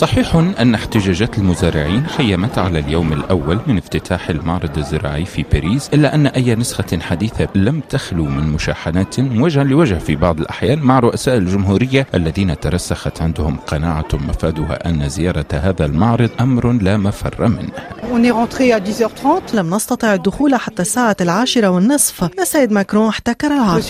صحيح أن احتجاجات المزارعين خيمت على اليوم الأول من افتتاح المعرض الزراعي في باريس، إلا أن أي نسخة حديثة لم تخلو من مشاحنات وجها لوجه في بعض الأحيان مع رؤساء الجمهورية الذين ترسخت عندهم قناعة مفادها أن زيارة هذا المعرض أمر لا مفر منه. لم نستطع الدخول حتى الساعة 10:30. السيد ماكرون احتكر العرض.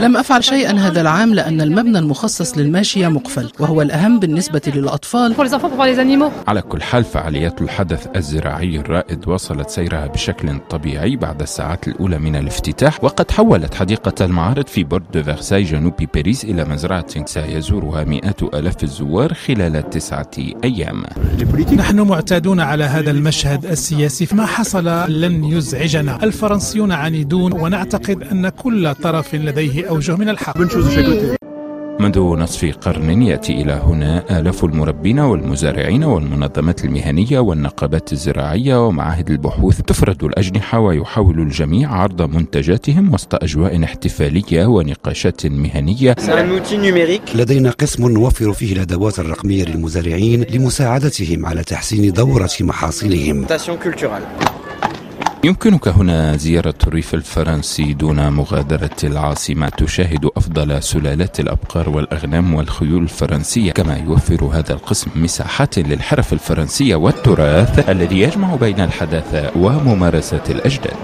لم أفعل شيئا هذا العام لأن المبنى المخصص للماشية مقفل، وهو الأهم بالنسبة للأطفال. على كل حال، فعاليات الحدث الزراعي الرائد واصلت سيرها بشكل طبيعي بعد الساعات الأولى من الافتتاح، وقد حولت حديقة المعارض في بورد دو فرساي جنوب باريس إلى مزرعة سيزورها مئات آلاف الزوار خلال 9 أيام. نحن معتادون على هذا المشهد السياسي، فما حصل لن يزعجنا. الفرنسيون عنيدون، ونعتقد أن كل طرف لديه أوجه من الحق. منذ نصف قرن يأتي إلى هنا آلاف المربين والمزارعين والمنظمات المهنية والنقابات الزراعية ومعاهد البحوث، تفرد الأجنحة ويحاول الجميع عرض منتجاتهم وسط أجواء احتفالية ونقاشات مهنية. لدينا قسم نوفر فيه الأدوات الرقمية للمزارعين لمساعدتهم على تحسين دورة محاصيلهم. يمكنك هنا زيارة الريف الفرنسي دون مغادرة العاصمة، تشاهد أفضل سلالات الأبقار والأغنام والخيول الفرنسية، كما يوفر هذا القسم مساحات للحرف الفرنسية والتراث الذي يجمع بين الحداثة وممارسات الأجداد.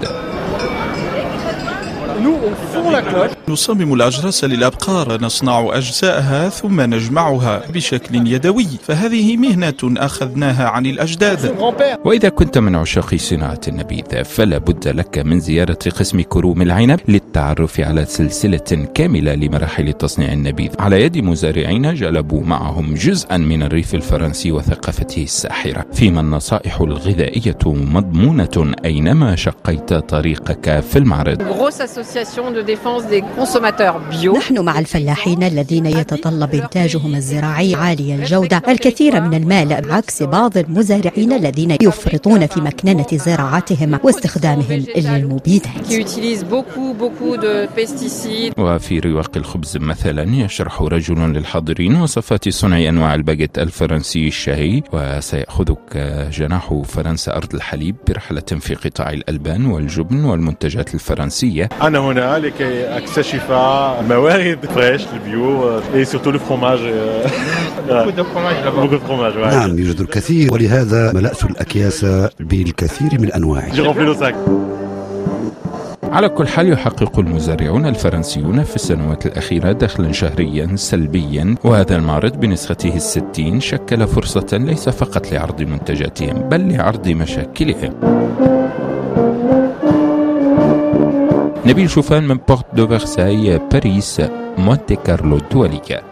نصمم الأجراس للأبقار، نصنع أجزاءها ثم نجمعها بشكل يدوي، فهذه مهنة أخذناها عن الأجداد. وإذا كنت من عشاق صناعة النبيذ فلا بد لك من زيارة قسم كروم العنب للتعرف على سلسلة كاملة لمراحل تصنيع النبيذ على يد مزارعين جلبوا معهم جزءا من الريف الفرنسي وثقافته الساحرة، فيما النصائح الغذائية مضمونة أينما شقيت طريقك في المعرض. نحن مع الفلاحين الذين يتطلب إنتاجهم الزراعي عالي الجودة الكثير من المال، عكس بعض المزارعين الذين يفرطون في مكننة زراعتهم واستخدامهم للمبيدات. وفي رواق الخبز مثلا، يشرح رجل للحاضرين وصفات صنع أنواع الباجيت الفرنسي الشهي، وسيأخذك جناح فرنسا أرض الحليب برحلة في قطاع الألبان والجبن والمنتجات الفرنسية. أنا هنا لكي أكتشف موارد فريش البيو وسورتو الفرماج. نعم، يوجد الكثير، ولهذا ملأت الأكياس بالكثير من أنواعه. على كل حال، يحقق المزارعون الفرنسيون في السنوات الأخيرة دخلا شهريا سلبيا، وهذا المعرض بنسخته 60 شكل فرصة ليس فقط لعرض منتجاتهم بل لعرض مشاكلهم. نبيل شوفان من بورت دو فرساي، باريس، مونتي كارلو الدولية.